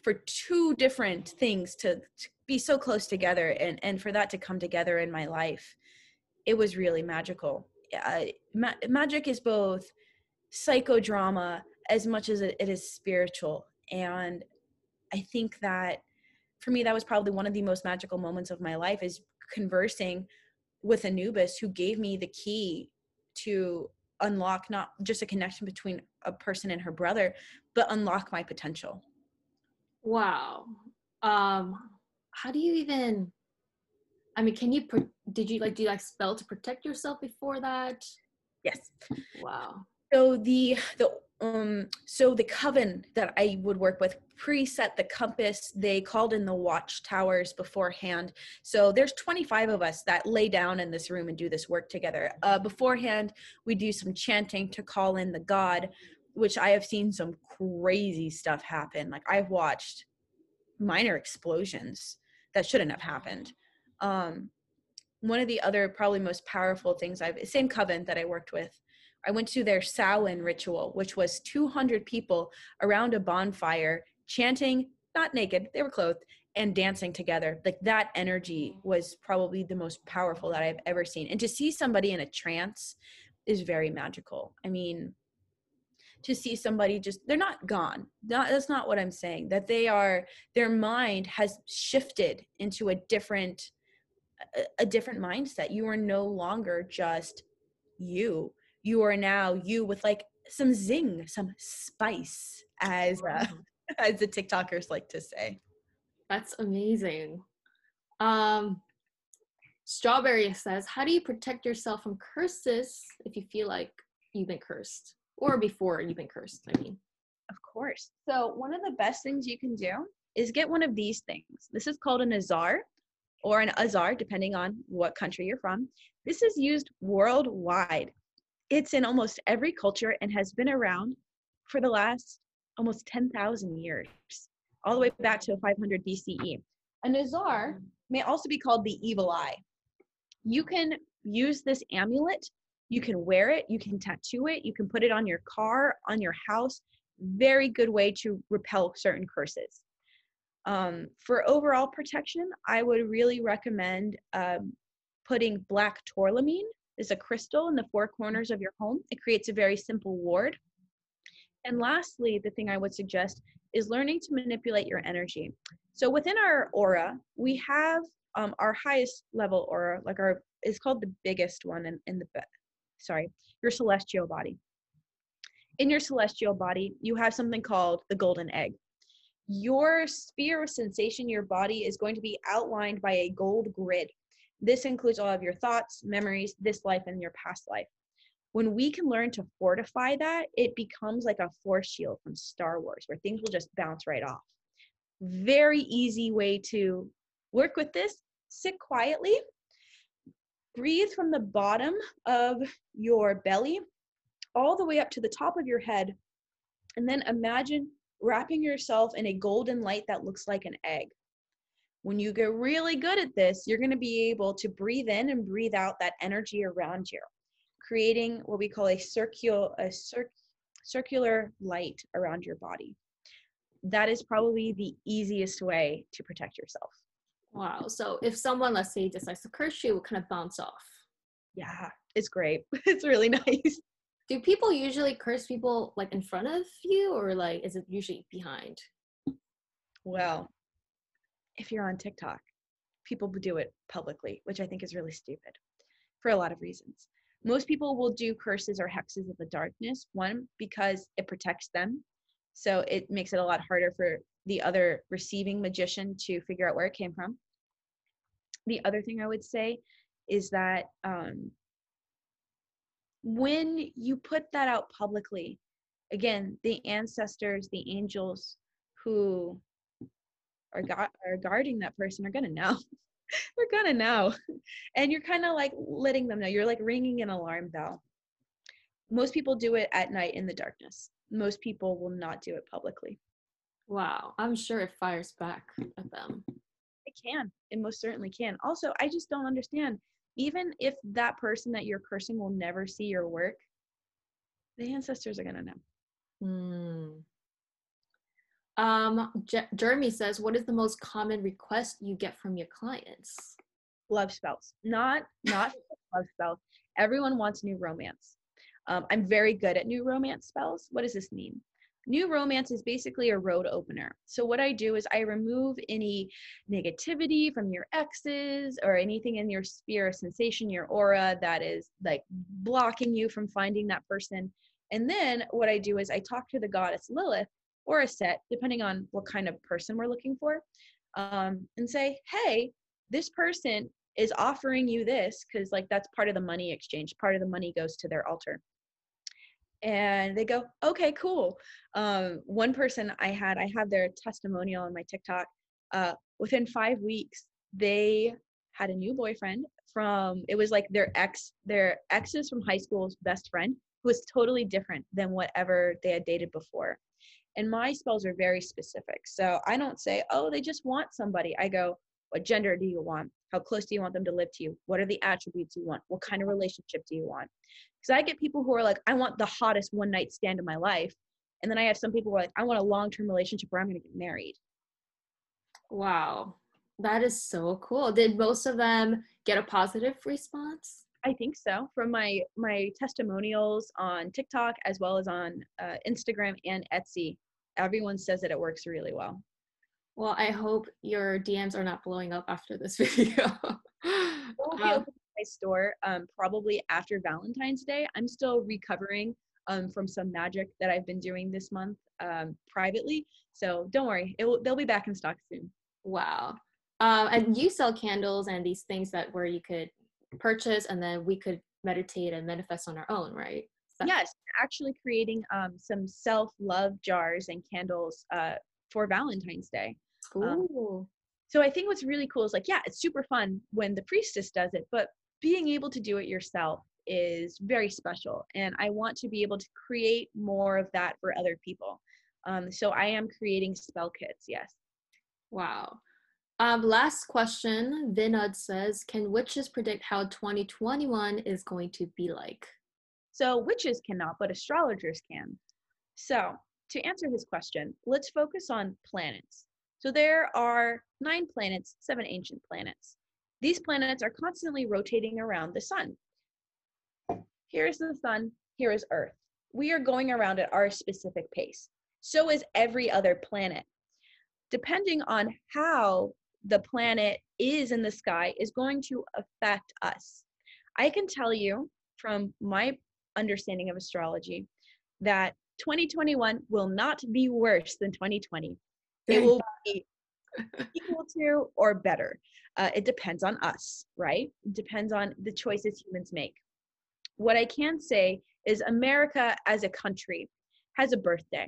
for two different things to be so close together and for that to come together in my life, it was really magical. Magic is both psychodrama as much as it is spiritual. And I think that for me, that was probably one of the most magical moments of my life, is conversing with Anubis, who gave me the key to unlock not just a connection between a person and her brother, but unlock my potential. Wow. How do you even, I mean, can you, did you spell to protect yourself before that? Yes. Wow. So the coven that I would work with preset the compass. They called in the watchtowers beforehand. So there's 25 of us that lay down in this room and do this work together. Beforehand, we do some chanting to call in the god, which I have seen some crazy stuff happen. Like, I've watched minor explosions that shouldn't have happened. One of the other probably most powerful things same coven that I worked with, I went to their Samhain ritual, which was 200 people around a bonfire chanting, not naked, they were clothed, and dancing together. Like, that energy was probably the most powerful that I've ever seen. And to see somebody in a trance is very magical. I mean, to see somebody just, they're not gone. That's not what I'm saying. That they are, their mind has shifted into a different mindset. You are no longer just you. You are now you with like some zing, some spice, as the TikTokers like to say. That's amazing. Strawberry says, how do you protect yourself from curses if you feel like you've been cursed, or before you've been cursed, I mean? Of course. So one of the best things you can do is get one of these things. This is called an azar, or an azar, depending on what country you're from. This is used worldwide. It's in almost every culture and has been around for the last almost 10,000 years, all the way back to 500 BCE. An azar may also be called the evil eye. You can use this amulet, you can wear it, you can tattoo it, you can put it on your car, on your house. Very good way to repel certain curses. For overall protection, I would really recommend putting black tourmaline. There's a crystal in the four corners of your home. It creates a very simple ward. And lastly, the thing I would suggest is learning to manipulate your energy. So within our aura, we have our highest level aura, it's called the biggest one your celestial body. In your celestial body, you have something called the golden egg. Your sphere of sensation, your body, is going to be outlined by a gold grid. This includes all of your thoughts, memories, this life, and your past life. When we can learn to fortify that, it becomes like a force shield from Star Wars, where things will just bounce right off. Very easy way to work with this. Sit quietly. Breathe from the bottom of your belly all the way up to the top of your head. And then imagine wrapping yourself in a golden light that looks like an egg. When you get really good at this, you're going to be able to breathe in and breathe out that energy around you, creating what we call a circular light around your body. That is probably the easiest way to protect yourself. Wow. So if someone, let's say, decides to curse you, it will kind of bounce off. Yeah, it's great. It's really nice. Do people usually curse people like in front of you, or like is it usually behind? Well, if you're on TikTok, people do it publicly, which I think is really stupid for a lot of reasons. Most people will do curses or hexes of the darkness, one, because it protects them. So it makes it a lot harder for the other receiving magician to figure out where it came from. The other thing I would say is that when you put that out publicly, again, the ancestors, the angels who are guarding that person are going to know. They're gonna know. And you're kind of like letting them know. You're like ringing an alarm bell. Most people do it at night in the darkness. Most people will not do it publicly. Wow. I'm sure it fires back at them. It can. It most certainly can. Also, I just don't understand. Even if that person that you're cursing will never see your work, the ancestors are going to know. Mm. Jeremy says, what is the most common request you get from your clients? Love spells. Not love spells. Everyone wants new romance. I'm very good at new romance spells. What does this mean? New romance is basically a road opener. So what I do is I remove any negativity from your exes or anything in your sphere of sensation, your aura that is like blocking you from finding that person. And then what I do is I talk to the goddess Lilith or Aset, depending on what kind of person we're looking for, and say, hey, this person is offering you this, because like that's part of the money exchange. Part of the money goes to their altar. And they go, okay, cool. One person I had their testimonial on my TikTok. Within 5 weeks, they had a new boyfriend from, it was like their exes from high school's best friend, who was totally different than whatever they had dated before. And my spells are very specific. So I don't say, oh, they just want somebody. I go, what gender do you want? How close do you want them to live to you? What are the attributes you want? What kind of relationship do you want? Because I get people who are like, I want the hottest one night stand in my life. And then I have some people who are like, I want a long-term relationship where I'm going to get married. Wow. That is so cool. Did most of them get a positive response? I think so. From my testimonials on TikTok, as well as on Instagram and Etsy, everyone says that it works really well. Well, I hope your DMs are not blowing up after this video. We'll be opening my store probably after Valentine's Day. I'm still recovering from some magic that I've been doing this month privately. So don't worry, they'll be back in stock soon. Wow. And you sell candles and these things that where you could purchase and then we could meditate and manifest on our own, right? Yes, actually creating some self-love jars and candles for Valentine's Day. Ooh. So I think what's really cool is like, yeah, it's super fun when the priestess does it, but being able to do it yourself is very special. And I want to be able to create more of that for other people. So I am creating spell kits. Yes. Wow. Last question. Vinod says, can witches predict how 2021 is going to be like? So witches cannot, but astrologers can. So to answer his question, let's focus on planets. So there are 9 planets, 7 ancient planets. These planets are constantly rotating around the sun. Here is the sun, here is Earth. We are going around at our specific pace. So is every other planet. Depending on how the planet is in the sky is going to affect us. I can tell you from my understanding of astrology that 2021 will not be worse than 2020. It will be equal to or better. It depends on us, right? It depends on the choices humans make. What I can say is America as a country has a birthday,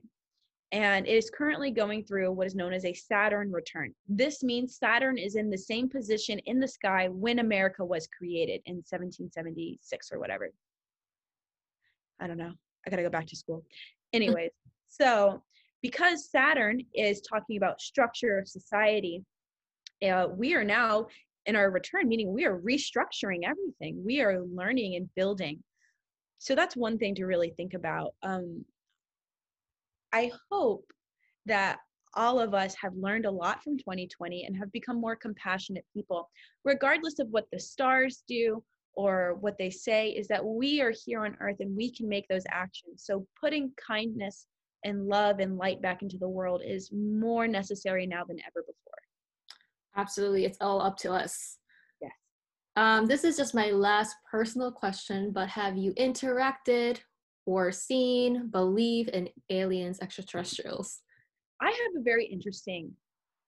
and it is currently going through what is known as a Saturn return. This means Saturn is in the same position in the sky when America was created in 1776 or whatever. I don't know. I gotta go back to school. Anyways, so because Saturn is talking about structure of society, we are now in our return, meaning we are restructuring everything. We are learning and building. So that's one thing to really think about. I hope that all of us have learned a lot from 2020 and have become more compassionate people, regardless of what the stars do or what they say, is that we are here on earth and we can make those actions. So putting kindness and love and light back into the world is more necessary now than ever before. Absolutely. It's all up to us. Yes. This is just my last personal question, but have you interacted or seen, believe in aliens, extraterrestrials? I have a very interesting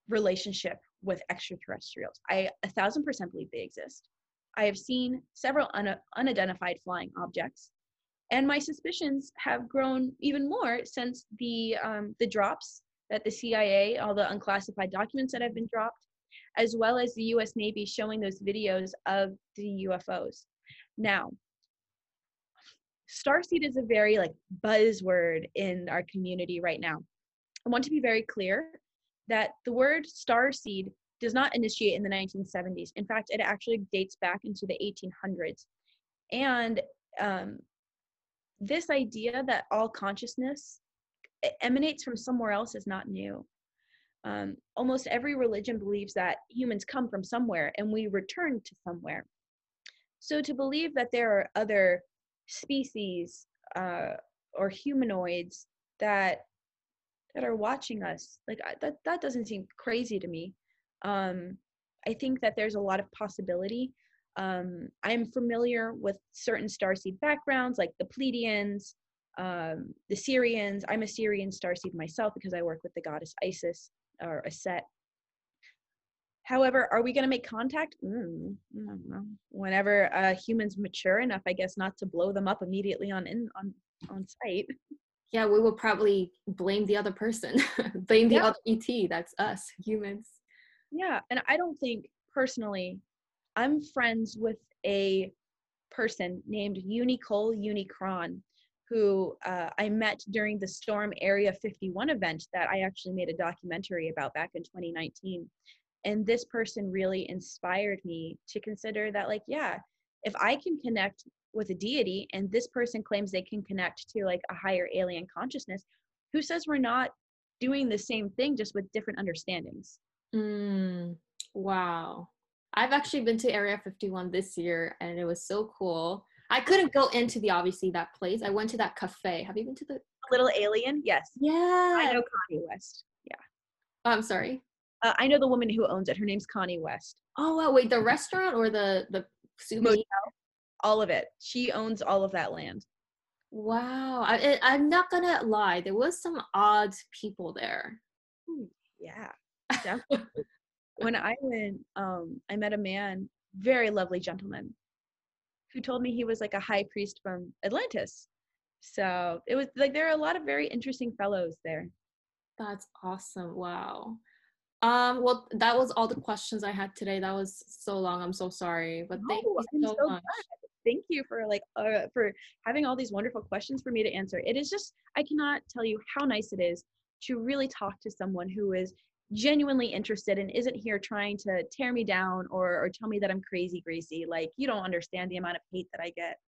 relationship with extraterrestrials. I 1000% believe they exist. I have seen several unidentified flying objects, and my suspicions have grown even more since the drops that the CIA, all the unclassified documents that have been dropped, as well as the U.S. Navy showing those videos of the UFOs. Now, starseed is a very buzzword in our community right now. I want to be very clear that the word starseed does not initiate in the 1970s. In fact, it actually dates back into the 1800s. And this idea that all consciousness emanates from somewhere else is not new. Almost every religion believes that humans come from somewhere and we return to somewhere. So to believe that there are other species or humanoids that are watching us, that doesn't seem crazy to me. I think that there's a lot of possibility. I'm familiar with certain starseed backgrounds, like the Pleiadians, the Syrians. I'm a Syrian starseed myself because I work with the goddess Isis, or Aset. However, are we going to make contact? I don't know. Whenever humans mature enough, I guess, not to blow them up immediately on sight. Yeah, we will probably blame the other person, blame the other ET. That's us, humans. Yeah, and I don't think, personally, I'm friends with a person named Unicol Unicron, who I met during the Storm Area 51 event that I actually made a documentary about back in 2019. And this person really inspired me to consider that, if I can connect with a deity and this person claims they can connect to a higher alien consciousness, who says we're not doing the same thing, just with different understandings? Wow. I've actually been to Area 51 this year and it was so cool. I couldn't go into that place. I went to that cafe. Have you been to the Little Alien? Yes. Yeah. I know Connie West. Yeah. Oh, I'm sorry. I know the woman who owns it. Her name's Connie West. Oh, wow. Wait, the restaurant or the motel? All of it. She owns all of that land. Wow. I'm not going to lie. There was some odd people there. Yeah. Definitely. When I went, I met a man, very lovely gentleman, who told me he was a high priest from Atlantis. So it was there are a lot of very interesting fellows there. That's awesome. Wow. Well, that was all the questions I had today. That was so long. I'm so sorry, but thank you so much. Thank you for for having all these wonderful questions for me to answer. It is just, I cannot tell you how nice it is to really talk to someone who is genuinely interested and isn't here trying to tear me down or tell me that I'm crazy. You don't understand the amount of hate that I get.